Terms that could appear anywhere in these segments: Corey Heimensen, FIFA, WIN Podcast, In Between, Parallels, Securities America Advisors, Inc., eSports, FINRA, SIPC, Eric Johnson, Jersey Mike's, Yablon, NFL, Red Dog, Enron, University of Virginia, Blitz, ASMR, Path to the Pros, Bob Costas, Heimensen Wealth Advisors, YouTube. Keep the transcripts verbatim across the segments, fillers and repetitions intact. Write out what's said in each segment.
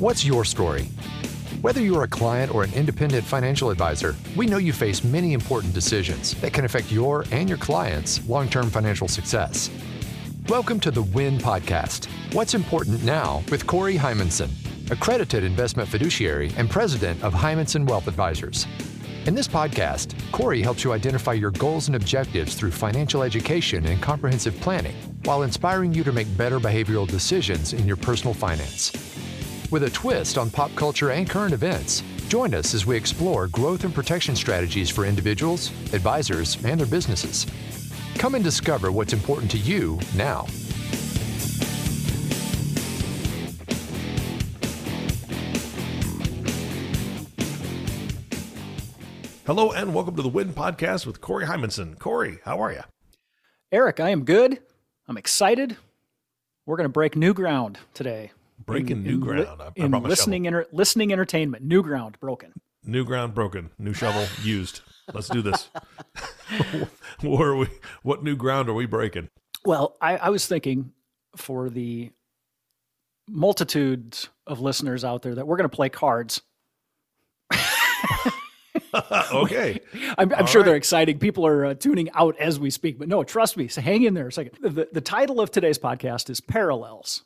What's your story? Whether you're a client or an independent financial advisor, we know you face many important decisions that can affect your and your clients' long-term financial success. Welcome to the WIN Podcast, What's Important Now with Corey Heimensen, accredited investment fiduciary and president of Heimensen Wealth Advisors. In this podcast, Corey helps you identify your goals and objectives through financial education and comprehensive planning, while inspiring you to make better behavioral decisions in your personal finance. With a twist on pop culture and current events, join us as we explore growth and protection strategies for individuals, advisors, and their businesses. Come and discover what's important to you now. Hello and welcome to the WIN Podcast with Corey Heimensen. Corey, how are you? Eric, I am good. I'm excited. We're going to break new ground today. Breaking in, new in, ground. I, I in listening, inter, listening entertainment. New ground broken. New ground broken. New shovel used. Let's do this. what, are we, what new ground are we breaking? Well, I, I was thinking for the multitudes of listeners out there that we're going to play cards. Okay. I'm, I'm sure right. They're exciting. People are uh, tuning out as we speak, but no, trust me. So hang in there a second. The, the title of today's podcast is Parallels.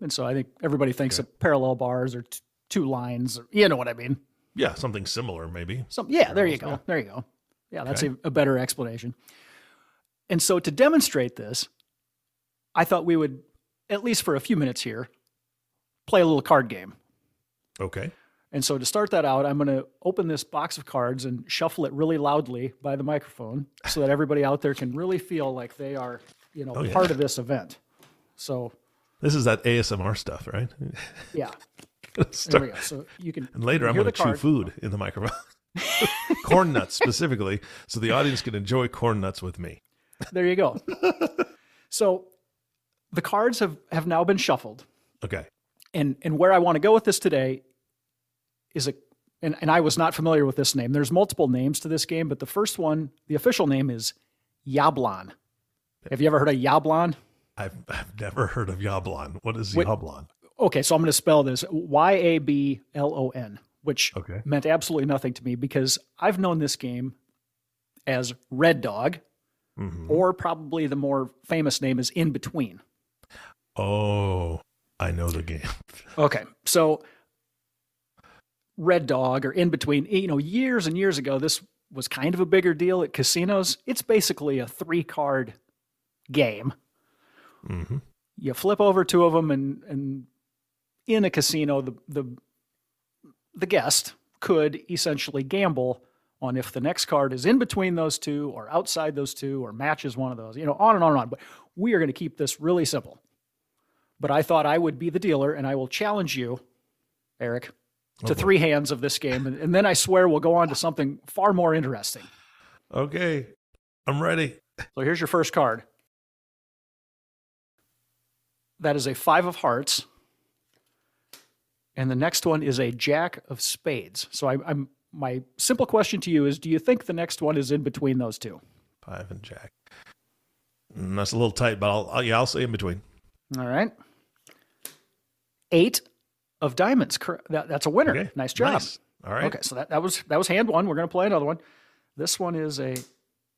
And so I think everybody thinks okay. of parallel bars or t- two lines. Or, you know what I mean? Yeah. Something similar maybe. Some, yeah. Parallels, there you go. Yeah. There you go. Yeah. That's okay. a, a better explanation. And so to demonstrate this, I thought we would, at least for a few minutes here, play a little card game. Okay. And so to start that out, I'm going to open this box of cards and shuffle it really loudly by the microphone so that everybody out there can really feel like they are, you know, oh, yeah. part of this event. So this is that A S M R stuff, right? Yeah. There we go. So you can. And later, you I'm going to chew food in the microphone. Corn nuts specifically, so the audience can enjoy corn nuts with me. There you go. So the cards have, have now been shuffled. Okay. And and where I want to go with this today is a, and, and I was not familiar with this name. There's multiple names to this game, but the first one, the official name is Yablon. Have you ever heard of Yablon? I've I've never heard of Yablon. What is Wait, Yablon? Okay, so I'm going to spell this Y A B L O N, which okay. meant absolutely nothing to me because I've known this game as Red Dog, mm-hmm. or probably the more famous name is In Between. Oh, I know the game. Okay, so Red Dog or In Between, you know, years and years ago, this was kind of a bigger deal at casinos. It's basically a three-card game. Mm-hmm. You flip over two of them, and, and in a casino, the, the the guest could essentially gamble on if the next card is in between those two or outside those two or matches one of those, you know, on and on and on. But we are going to keep this really simple. But I thought I would be the dealer, and I will challenge you, Eric, to oh, three hands of this game, and, and then I swear we'll go on to something far more interesting. Okay, I'm ready. So here's your first card. That is a five of hearts. And the next one is a jack of spades. So I, I'm my simple question to you is, do you think the next one is in between those two? Five and jack. Mm, that's a little tight, but I'll, I'll, yeah, I'll say in between. All right. Eight of diamonds. That, that's a winner. Okay. Nice job. Nice. All right. Okay, so that, that was that was hand one. We're going to play another one. This one is a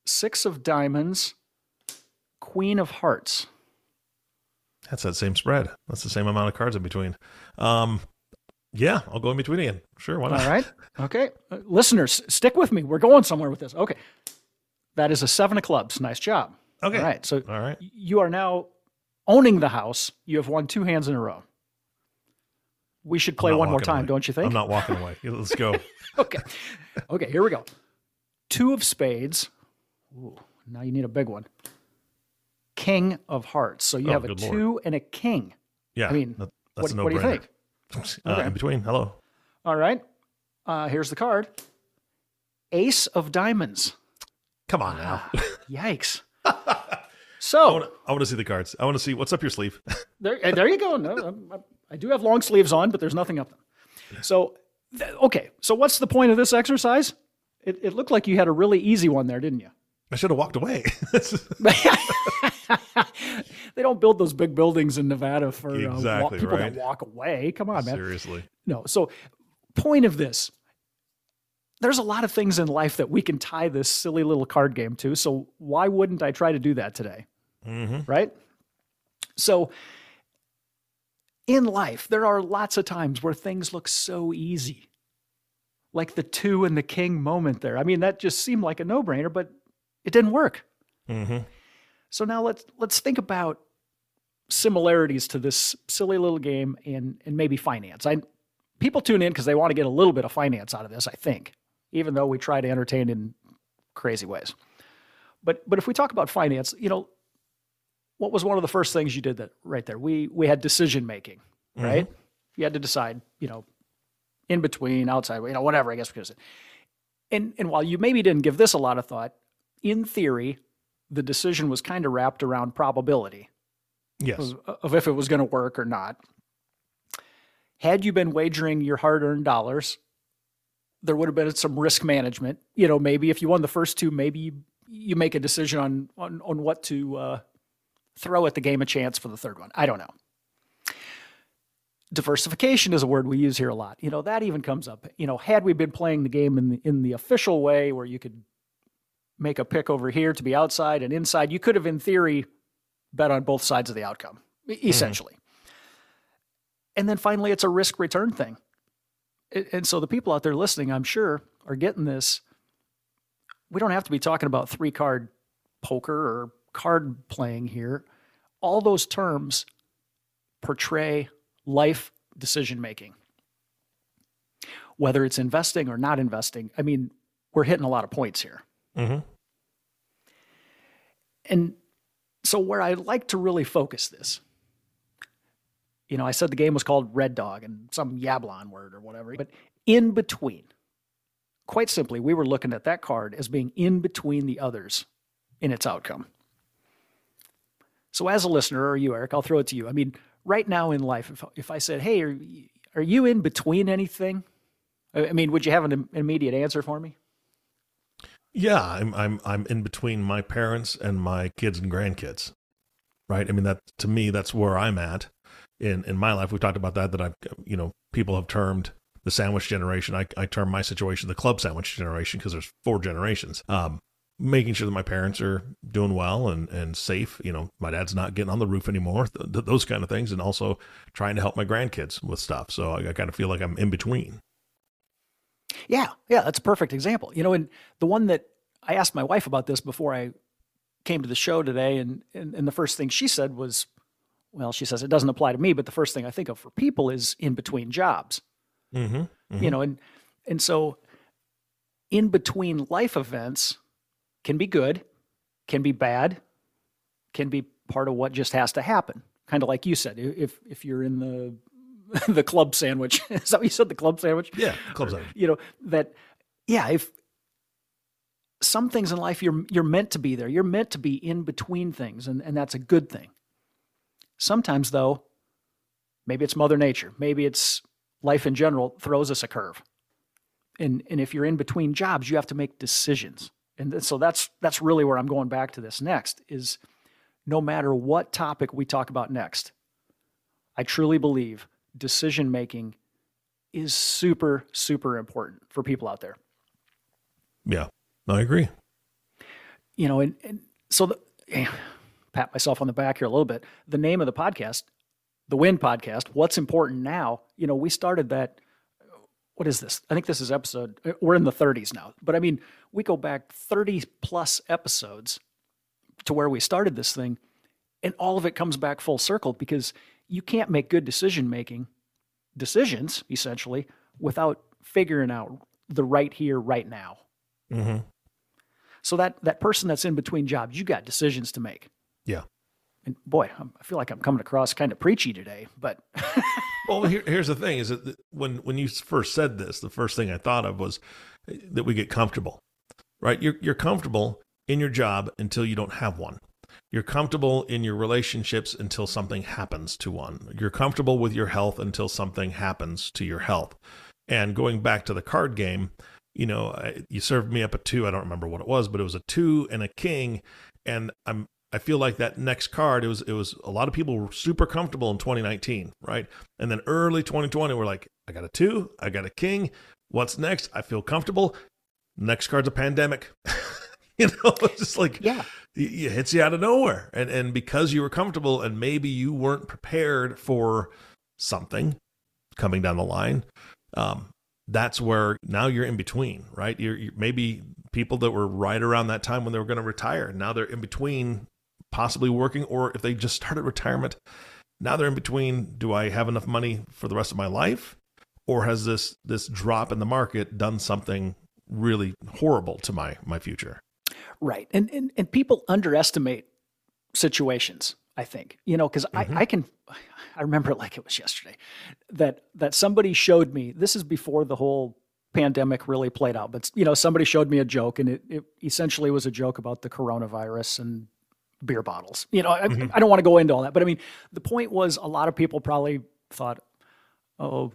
six of diamonds, queen of hearts. That's that same spread. That's the same amount of cards in between. Um, yeah, I'll go in between again. Sure, why not? All right. Okay. Uh, listeners, stick with me. We're going somewhere with this. Okay. That is a seven of clubs. Nice job. Okay. All right. So All right. you are now owning the house. You have won two hands in a row. We should play one more time, away. Don't you think? I'm not walking away. Let's go. Okay. Okay, here we go. Two of spades. Ooh, now you need a big one. King of hearts. So you oh, have a two Lord. and a king. Yeah. I mean, that's what, what do you think? Uh, okay. In between. Hello. All right. Uh, here's the card. Ace of diamonds. Come on now. Ah, yikes. So I want to see the cards. I want to see what's up your sleeve. there, there you go. No, I, I do have long sleeves on, but there's nothing up them. So, th- okay. So what's the point of this exercise? It, it looked like you had a really easy one there, didn't you? I should have walked away. They don't build those big buildings in Nevada for exactly, uh, people right? that walk away. Come on, man. Seriously. No. So point of this, there's a lot of things in life that we can tie this silly little card game to. So why wouldn't I try to do that today? Mm-hmm. Right? So in life, there are lots of times where things look so easy. Like the two and the king moment there. I mean, that just seemed like a no-brainer, but it didn't work. Mm-hmm. So now let's let's think about similarities to this silly little game and and maybe finance. I people tune in because they want to get a little bit of finance out of this, I think, even though we try to entertain in crazy ways. But but if we talk about finance, you know, what was one of the first things you did that right there? We we had decision making, right? Mm-hmm. You had to decide, you know, in between, outside, you know, whatever, I guess we could say. And and while you maybe didn't give this a lot of thought, in theory, the decision was kind of wrapped around probability. Yes. Of, of if it was going to work or not. Had you been wagering your hard-earned dollars, there would have been some risk management. You know, maybe if you won the first two, maybe you, you make a decision on on, on what to uh, throw at the game a chance for the third one. I don't know. Diversification is a word we use here a lot. You know, that even comes up. You know, had we been playing the game in the, in the official way where you could make a pick over here to be outside and inside, you could have, in theory, bet on both sides of the outcome, essentially. Mm. And then finally, it's a risk return thing. And so the people out there listening, I'm sure, are getting this. We don't have to be talking about three card poker or card playing here. All those terms portray life decision making. Whether it's investing or not investing, I mean, we're hitting a lot of points here. Mm-hmm. And so where I like to really focus this, you know, I said the game was called Red Dog and some Yablon word or whatever, but in between, quite simply, we were looking at that card as being in between the others in its outcome. So as a listener, or you, Eric, I'll throw it to you. I mean, right now in life, if, if I said, hey, are, are you in between anything? I mean, would you have an, an immediate answer for me? Yeah, I'm I'm I'm in between my parents and my kids and grandkids, right? I mean, that to me, that's where I'm at in in my life. We've talked about that. That I've you know people have termed the sandwich generation. I I term my situation the club sandwich generation because there's four generations. Um, making sure that my parents are doing well and and safe. You know, my dad's not getting on the roof anymore. Th- th- those kind of things, and also trying to help my grandkids with stuff. So I, I kind of feel like I'm in between. Yeah, yeah, that's a perfect example. You know, and the one that I asked my wife about this before I came to the show today, and, and and the first thing she said was, well, she says, it doesn't apply to me, but the first thing I think of for people is in between jobs. Mm-hmm, mm-hmm. You know, and and so in between life events can be good, can be bad, can be part of what just has to happen. Kind of like you said, if if you're in the the club sandwich. Is that what you said? The club sandwich? Yeah. Club sandwich. You know, that, yeah, if some things in life, you're, you're meant to be there. You're meant to be in between things. And, and that's a good thing. Sometimes though, maybe it's Mother Nature. Maybe it's life in general throws us a curve. And, and if you're in between jobs, you have to make decisions. And so that's, that's really where I'm going back to this next is no matter what topic we talk about next, I truly believe decision-making is super, super important for people out there. Yeah, I agree. You know, and, and so the, eh, pat myself on the back here a little bit. The name of the podcast, the WIN Podcast, What's Important Now? You know, we started that, what is this? I think this is episode, we're in the thirties now. But I mean, we go back thirty plus episodes to where we started this thing. And all of it comes back full circle because you can't make good decision-making decisions, essentially, without figuring out the right here, right now. Mm-hmm. So that that person that's in between jobs, you got decisions to make. Yeah. And boy, I'm, I feel like I'm coming across kind of preachy today, but. Well, here, here's the thing is that when, when you first said this, the first thing I thought of was that we get comfortable, right? You're, you're comfortable in your job until you don't have one. You're comfortable in your relationships until something happens to one. You're comfortable with your health until something happens to your health. And going back to the card game, you know, I, you served me up a two. I don't remember what it was, but it was a two and a king. And I'm I feel like that next card, it was it was a lot of people were super comfortable in twenty nineteen, right? And then early twenty twenty, we're like, I got a two, I got a king. What's next? I feel comfortable. Next card's a pandemic. You know, it's just like, yeah, it hits you out of nowhere. And and because you were comfortable and maybe you weren't prepared for something coming down the line, um, that's where now you're in between, right? You're, you're maybe people that were right around that time when they were going to retire. Now they're in between possibly working, or if they just started retirement, now they're in between. Do I have enough money for the rest of my life? Or has this, this drop in the market done something really horrible to my, my future? Right. And, and, and people underestimate situations, I think, you know, cause mm-hmm. I, I can, I remember it like it was yesterday that, that somebody showed me, this is before the whole pandemic really played out, but you know, somebody showed me a joke, and it, it essentially was a joke about the coronavirus and beer bottles. You know, I, mm-hmm. I don't want to go into all that, but I mean, the point was a lot of people probably thought, oh,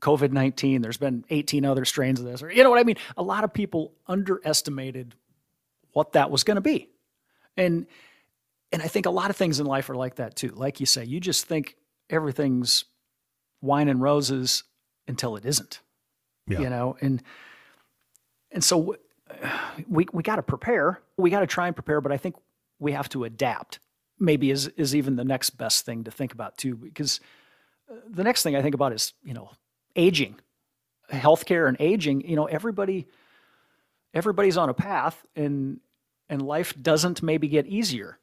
COVID nineteen, there's been eighteen other strains of this, or, you know what I mean? A lot of people underestimated what that was going to be. And, and I think a lot of things in life are like that too. Like you say, you just think everything's wine and roses until it isn't, yeah. you know? And, and so we, we got to prepare, we got to try and prepare, but I think we have to adapt. Maybe is, is even the next best thing to think about too, because the next thing I think about is, you know, aging, healthcare and aging. You know, everybody, everybody's on a path, and, and life doesn't maybe get easier.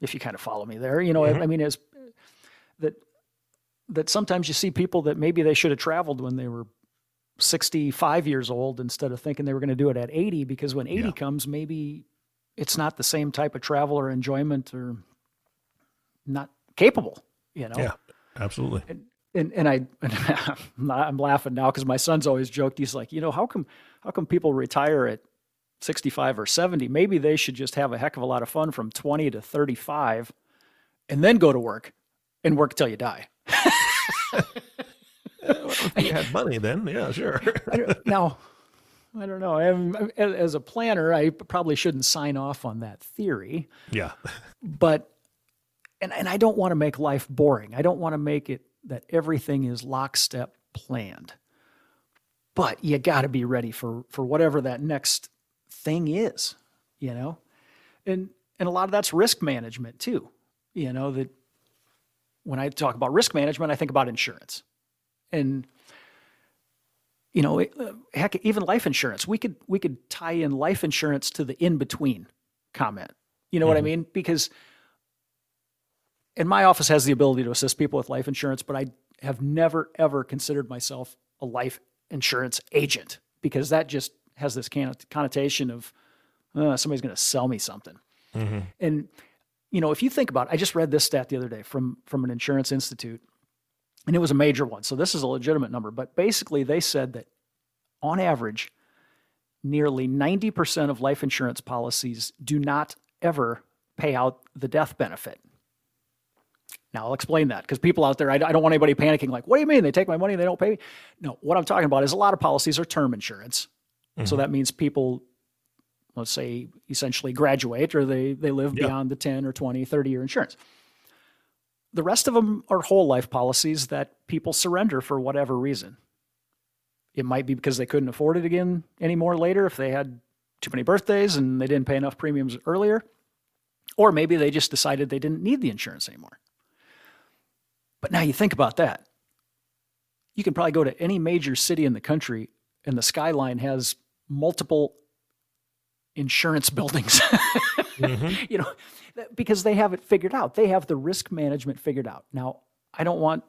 If you kind of follow me there, you know, mm-hmm. I, I mean, as that, that sometimes you see people that maybe they should have traveled when they were sixty-five years old instead of thinking they were going to do it at eighty, because when eighty yeah. comes, maybe it's not the same type of travel or enjoyment, or not capable, you know? Yeah, absolutely. And, And and I and I'm laughing now because my son's always joked. He's like, you know, how come how come people retire at sixty-five or seventy? Maybe they should just have a heck of a lot of fun from twenty to thirty-five, and then go to work and work till you die. Well, if you had money then, yeah, sure. I now, I don't know. I'm, as a planner, I probably shouldn't sign off on that theory. Yeah, but and and I don't want to make life boring. I don't want to make it that everything is lockstep planned, but you got to be ready for, for whatever that next thing is, you know, and, and a lot of that's risk management too. You know, that when I talk about risk management, I think about insurance and, you know, it, heck, even life insurance, we could, we could tie in life insurance to the in-between comment. You know mm-hmm. what I mean? Because and my office has the ability to assist people with life insurance, but I have never, ever considered myself a life insurance agent, because that just has this connotation of uh, somebody's going to sell me something. Mm-hmm. And, you know, if you think about it, I just read this stat the other day from, from an insurance institute, and it was a major one. So this is a legitimate number, but basically they said that on average, nearly ninety percent of life insurance policies do not ever pay out the death benefit. Now, I'll explain that, because people out there, I, I don't want anybody panicking like, what do you mean? They take my money and they don't pay me? No, what I'm talking about is a lot of policies are term insurance. Mm-hmm. So that means people, let's say, essentially graduate, or they they live yeah. beyond the ten or twenty, thirty-year insurance. The rest of them are whole life policies that people surrender for whatever reason. It might be because they couldn't afford it again anymore later, if they had too many birthdays and they didn't pay enough premiums earlier, or maybe they just decided they didn't need the insurance anymore. But now you think about that. You can probably go to any major city in the country, and the skyline has multiple insurance buildings, mm-hmm. you know, because they have it figured out. They have the risk management figured out. Now, I don't want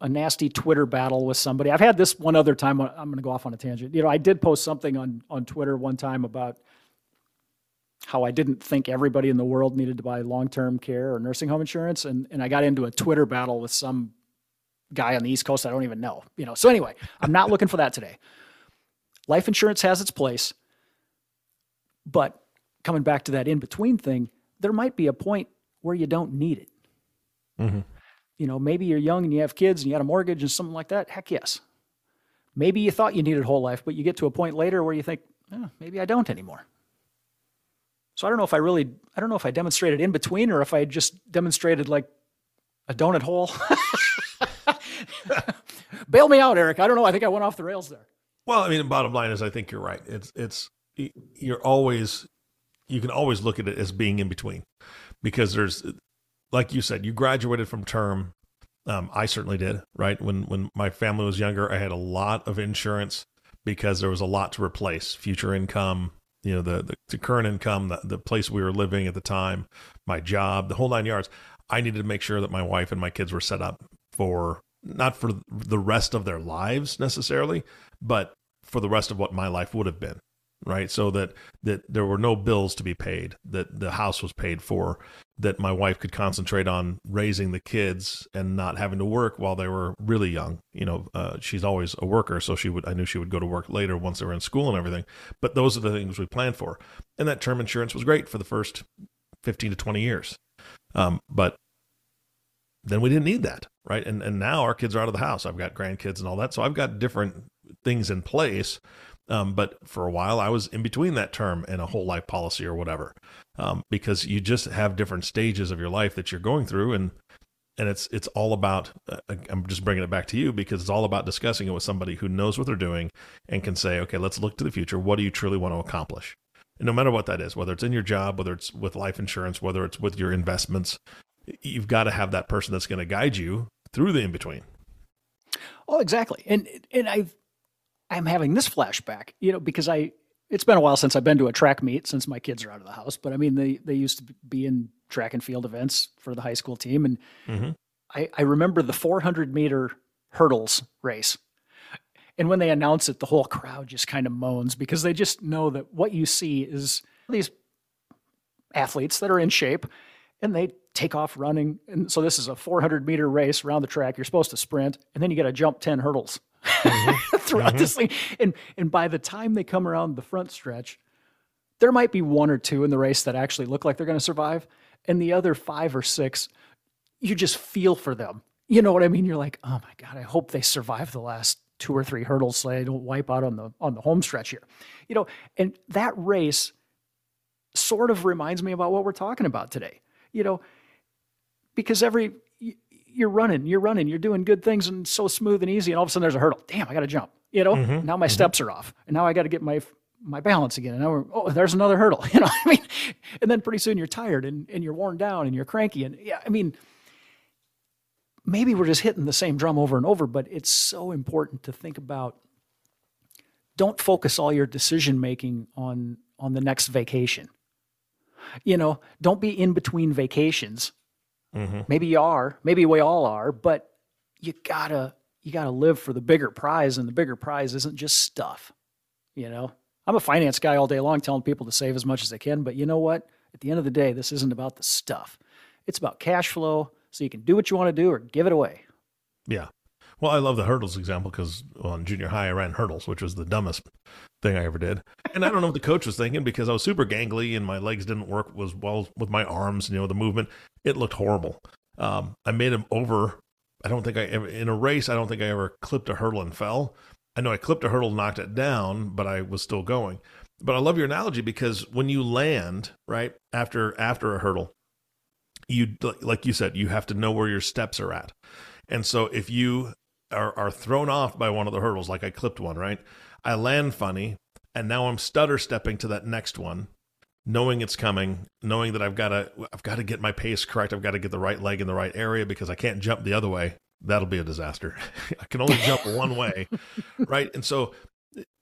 a nasty Twitter battle with somebody. I've had this one other time. I'm going to go off on a tangent. You know, I did post something on, on Twitter one time about how I didn't think everybody in the world needed to buy long-term care or nursing home insurance. And, and I got into a Twitter battle with some guy on the East Coast I don't even know, you know? So anyway, I'm not looking for that today. Life insurance has its place, but coming back to that in-between thing, there might be a point where you don't need it. Mm-hmm. You know, maybe you're young and you have kids and you had a mortgage and something like that. Heck yes. Maybe you thought you needed whole life, but you get to a point later where you think, oh, maybe I don't anymore. So I don't know if I really, I don't know if I demonstrated in between or if I just demonstrated like a donut hole. Bail me out, Eric. I don't know. I think I went off the rails there. Well, I mean, the bottom line is I think you're right. It's, it's, you're always, you can always look at it as being in between because there's, like you said, you graduated from term. Um, I certainly did, right? When, when my family was younger, I had a lot of insurance because there was a lot to replace future income, you know, the, the, the current income, the, the place we were living at the time, my job, the whole nine yards. I needed to make sure that my wife and my kids were set up for, not for the rest of their lives necessarily, but for the rest of what my life would have been, right? So that, that there were no bills to be paid, that the house was paid for, that my wife could concentrate on raising the kids and not having to work while they were really young. You know, uh, she's always a worker. So she would, I knew she would go to work later once they were in school and everything, but those are the things we planned for. And that term insurance was great for the first fifteen to twenty years. Um, but then we didn't need that. Right. And, and now our kids are out of the house. I've got grandkids and all that. So I've got different things in place. Um, but for a while I was in between that term and a whole life policy or whatever, um, because you just have different stages of your life that you're going through. And, and it's, it's all about, uh, I'm just bringing it back to you because it's all about discussing it with somebody who knows what they're doing and can say, okay, let's look to the future. What do you truly want to accomplish? And no matter what that is, whether it's in your job, whether it's with life insurance, whether it's with your investments, you've got to have that person that's going to guide you through the in-between. Oh, exactly. And, and I've, I'm having this flashback, you know, because I, it's been a while since I've been to a track meet since my kids are out of the house, but I mean, they, they used to be in track and field events for the high school team. And mm-hmm. I, I remember the four hundred meter hurdles race. And when they announce it, the whole crowd just kind of moans because they just know that what you see is these athletes that are in shape and they take off running. And so this is a four hundred meter race around the track. You're supposed to sprint and then you got to jump ten hurdles. Mm-hmm. throughout mm-hmm. this thing. And, and by the time they come around the front stretch, there might be one or two in the race that actually look like they're going to survive. And the other five or six, you just feel for them. You know what I mean? You're like, oh my God, I hope they survive the last two or three hurdles so they don't wipe out on the, on the home stretch here, you know? And that race sort of reminds me about what we're talking about today, you know, because every, You're running, you're running, you're doing good things and so smooth and easy. And all of a sudden there's a hurdle. Damn, I got to jump, you know, mm-hmm, now my mm-hmm. steps are off and now I got to get my, my balance again. And now we're, oh, there's another hurdle, you know what I mean? And then pretty soon you're tired and, and you're worn down and you're cranky. And yeah, I mean, maybe we're just hitting the same drum over and over, but it's so important to think about, don't focus all your decision-making on, on the next vacation. You know, don't be in between vacations. Mm-hmm. Maybe you are, maybe we all are, but you gotta, you gotta live for the bigger prize, and the bigger prize isn't just stuff. You know, I'm a finance guy all day long telling people to save as much as they can, but you know what? At the end of the day, this isn't about the stuff. It's about cash flow. So you can do what you want to do or give it away. Yeah. Well, I love the hurdles example because well, in junior high, I ran hurdles, which was the dumbest thing I ever did. And I don't know what the coach was thinking because I was super gangly and my legs didn't work as well with my arms, you know, the movement. It looked horrible. Um, I made him over. I don't think I ever, in a race, I don't think I ever clipped a hurdle and fell. I know I clipped a hurdle, knocked it down, but I was still going. But I love your analogy because when you land, right, after, after a hurdle, you, like you said, you have to know where your steps are at. And so if you Are, are thrown off by one of the hurdles, like I clipped one, right? I land funny, and now I'm stutter stepping to that next one, knowing it's coming, knowing that I've got to, I've got to get my pace correct. I've got to get the right leg in the right area because I can't jump the other way. That'll be a disaster. I can only jump one way, right? And so,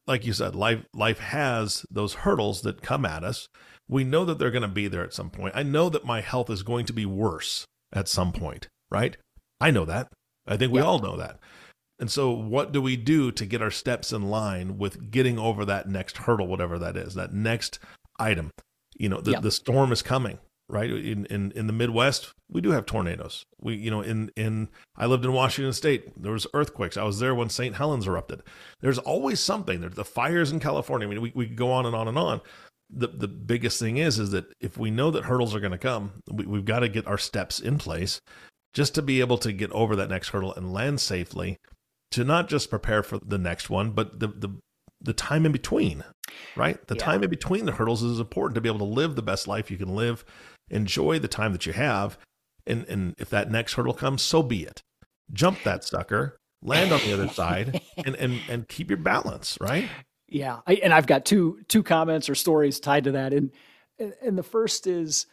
like you said, life life has those hurdles that come at us. We know that they're going to be there at some point. I know that my health is going to be worse at some point, right? I know that. I think we yep. all know that. And so what do we do to get our steps in line with getting over that next hurdle, whatever that is, that next item? You know, the, yep. the storm is coming, right? In, in, in the Midwest, we do have tornadoes. We, you know, in, in, I lived in Washington State, there was earthquakes. I was there when Saint Helens erupted. There's always something. There's the fires in California. I mean, we, we go on and on and on. The, the biggest thing is, is that if we know that hurdles are going to come, we, we've got to get our steps in place just to be able to get over that next hurdle and land safely, to not just prepare for the next one, but the the, the time in between. right? The yeah. time in between the hurdles is important to be able to live the best life you can live, enjoy the time that you have. And, and if that next hurdle comes, so be it. Jump that sucker, land on the other side, and, and, and keep your balance, right? Yeah. I, and I've got two, two comments or stories tied to that. And, and the first is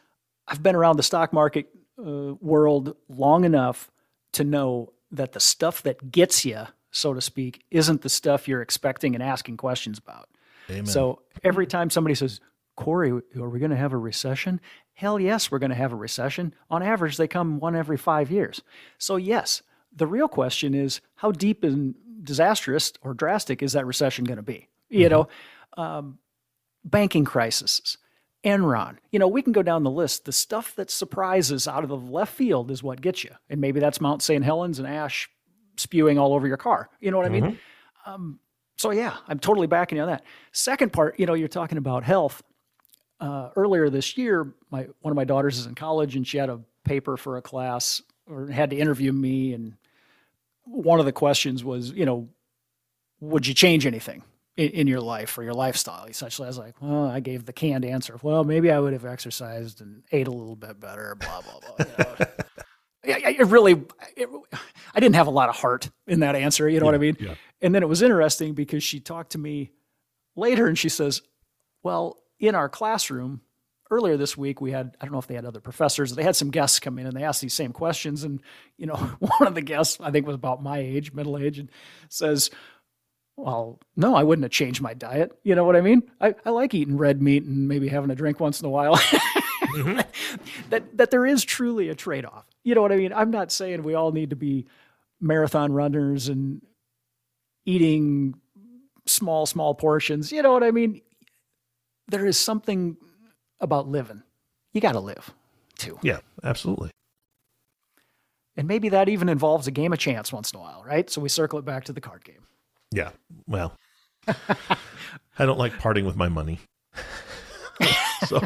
I've been around the stock market uh, world long enough to know that the stuff that gets you, so to speak, isn't the stuff you're expecting and asking questions about. Amen. So every time somebody says, Corey, are we going to have a recession? Hell yes, we're going to have a recession. On average, they come one every five years. So yes, the real question is how deep and disastrous or drastic is that recession going to be? You mm-hmm. know, um, banking crises, Enron, you know, we can go down the list. The stuff that surprises out of the left field is what gets you. And maybe that's Mount Saint Helens and ash spewing all over your car. You know what mm-hmm. I mean? Um, so yeah, I'm totally backing you on that. Second part, you know, you're talking about health. Uh, earlier this year, my one of my daughters is in college and she had a paper for a class or had to interview me. And one of the questions was, you know, would you change anything in, in your life or your lifestyle? Essentially, I was like, well, I gave the canned answer. Well, maybe I would have exercised and ate a little bit better, blah, blah, blah. You know? I, I really, it, I didn't have a lot of heart in that answer. You know yeah, what I mean? Yeah. And then it was interesting because she talked to me later and she says, well, in our classroom earlier this week, we had, I don't know if they had other professors, they had some guests come in and they asked these same questions. And, you know, one of the guests, I think was about my age, middle age, and says, well, no, I wouldn't have changed my diet. You know what I mean? I, I like eating red meat and maybe having a drink once in a while. mm-hmm. That that there is truly a trade-off. You know what I mean? I'm not saying we all need to be marathon runners and eating small, small portions. You know what I mean? There is something about living. You got to live too. Yeah, absolutely. And maybe that even involves a game of chance once in a while, right? So we circle it back to the card game. Yeah. Well, I don't like parting with my money. so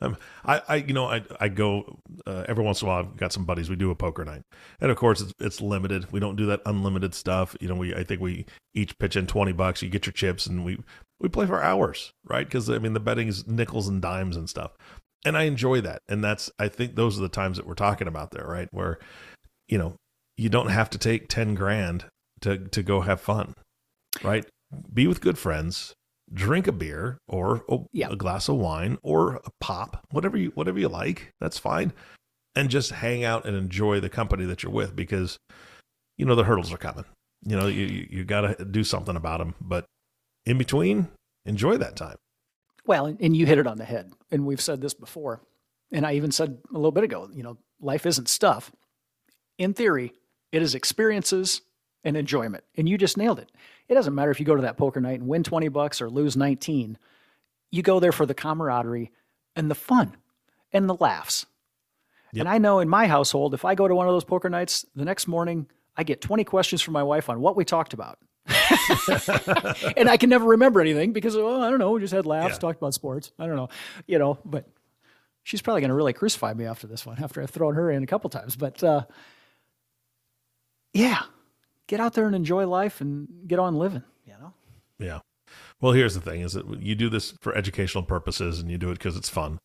um, I, I, you know, I, I go uh, every once in a while, I've got some buddies, we do a poker night and of course it's, it's limited. We don't do that unlimited stuff. You know, we, I think we each pitch in twenty bucks, you get your chips and we, we play for hours, right? Cause I mean, the betting is nickels and dimes and stuff. And I enjoy that. And that's, I think those are the times that we're talking about there, right? Where, you know, you don't have to take ten grand to, to go have fun, right? Be with good friends, drink a beer or a, yeah. a glass of wine or a pop, whatever you, whatever you like, that's fine. And just hang out and enjoy the company that you're with because, you know, the hurdles are coming, you know, you, you, you gotta do something about them, but in between, enjoy that time. Well, and you hit it on the head. And we've said this before, and I even said a little bit ago, you know, life isn't stuff. In theory, it is experiences and enjoyment. And you just nailed it. It doesn't matter if you go to that poker night and win twenty bucks or lose nineteen, you go there for the camaraderie and the fun and the laughs. Yep. And I know in my household, if I go to one of those poker nights, the next morning I get twenty questions from my wife on what we talked about. And I can never remember anything because, well, I don't know, we just had laughs, yeah. talked about sports. I don't know, you know, but she's probably going to really crucify me after this one, after I've thrown her in a couple times. But uh, yeah, get out there and enjoy life and get on living, you know? Yeah. Well, here's the thing is that you do this for educational purposes and you do it because it's fun.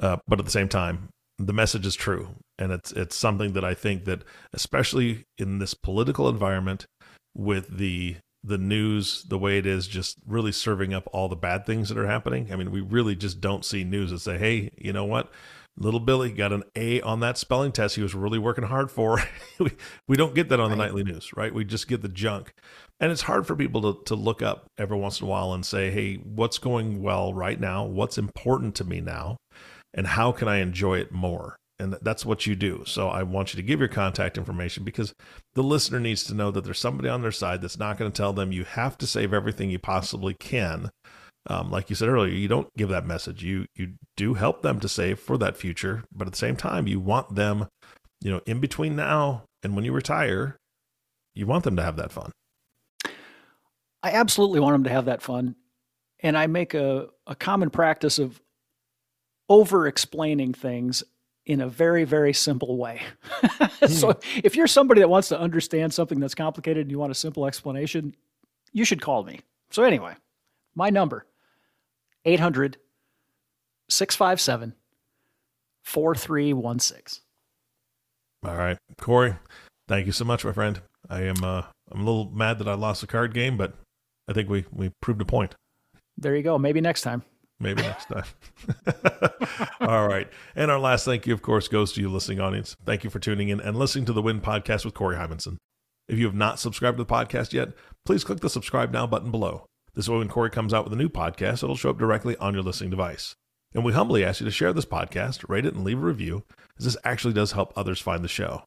Uh, but at the same time, the message is true. And it's, it's something that I think that especially in this political environment with the, the news, the way it is just really serving up all the bad things that are happening. I mean, we really just don't see news that say, hey, you know what? Little Billy got an A on that spelling test he was really working hard for. we, we don't get that on right. the nightly news, right? We just get the junk. And it's hard for people to, to look up every once in a while and say, hey, what's going well right now? What's important to me now? And how can I enjoy it more? And that's what you do. So I want you to give your contact information because the listener needs to know that there's somebody on their side that's not going to tell them you have to save everything you possibly can. Um, like you said earlier, you don't give that message. You you do help them to save for that future, but at the same time, you want them, you know, in between now and when you retire, you want them to have that fun. I absolutely want them to have that fun. And I make a, a common practice of over-explaining things in a very, very simple way. So if you're somebody that wants to understand something that's complicated and you want a simple explanation, you should call me. So anyway, my number, eight hundred, six five seven, four three one six. All right, Corey, thank you so much, my friend. I am uh, I'm a little mad that I lost the card game, but I think we, we proved a point. There you go. Maybe next time. Maybe next time. All right. And our last thank you, of course, goes to you, listening audience. Thank you for tuning in and listening to the WIN Podcast with Corey Heimensen. If you have not subscribed to the podcast yet, please click the subscribe now button below. This way, when Corey comes out with a new podcast, it'll show up directly on your listening device. And we humbly ask you to share this podcast, rate it, and leave a review, as this actually does help others find the show.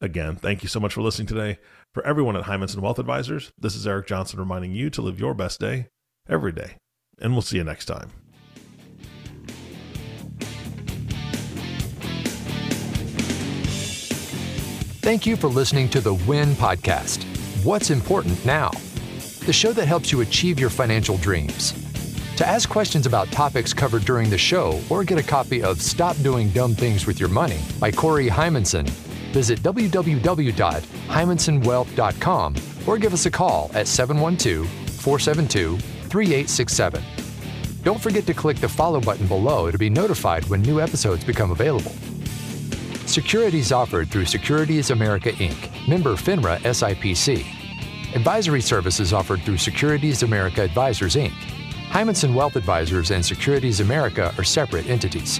Again, thank you so much for listening today. For everyone at Heimensen Wealth Advisors, this is Eric Johnson reminding you to live your best day every day. And we'll see you next time. Thank you for listening to the WIN Podcast. What's important now? The show that helps you achieve your financial dreams. To ask questions about topics covered during the show or get a copy of Stop Doing Dumb Things With Your Money by Corey Heimensen, visit w w w dot heimensen wealth dot com or give us a call at seven one two, four seven two, three eight six seven. Don't forget to click the follow button below to be notified when new episodes become available. Securities offered through Securities America, Incorporated, member FINRA S I P C. Advisory services offered through Securities America Advisors, Incorporated. Heimensen Wealth Advisors and Securities America are separate entities.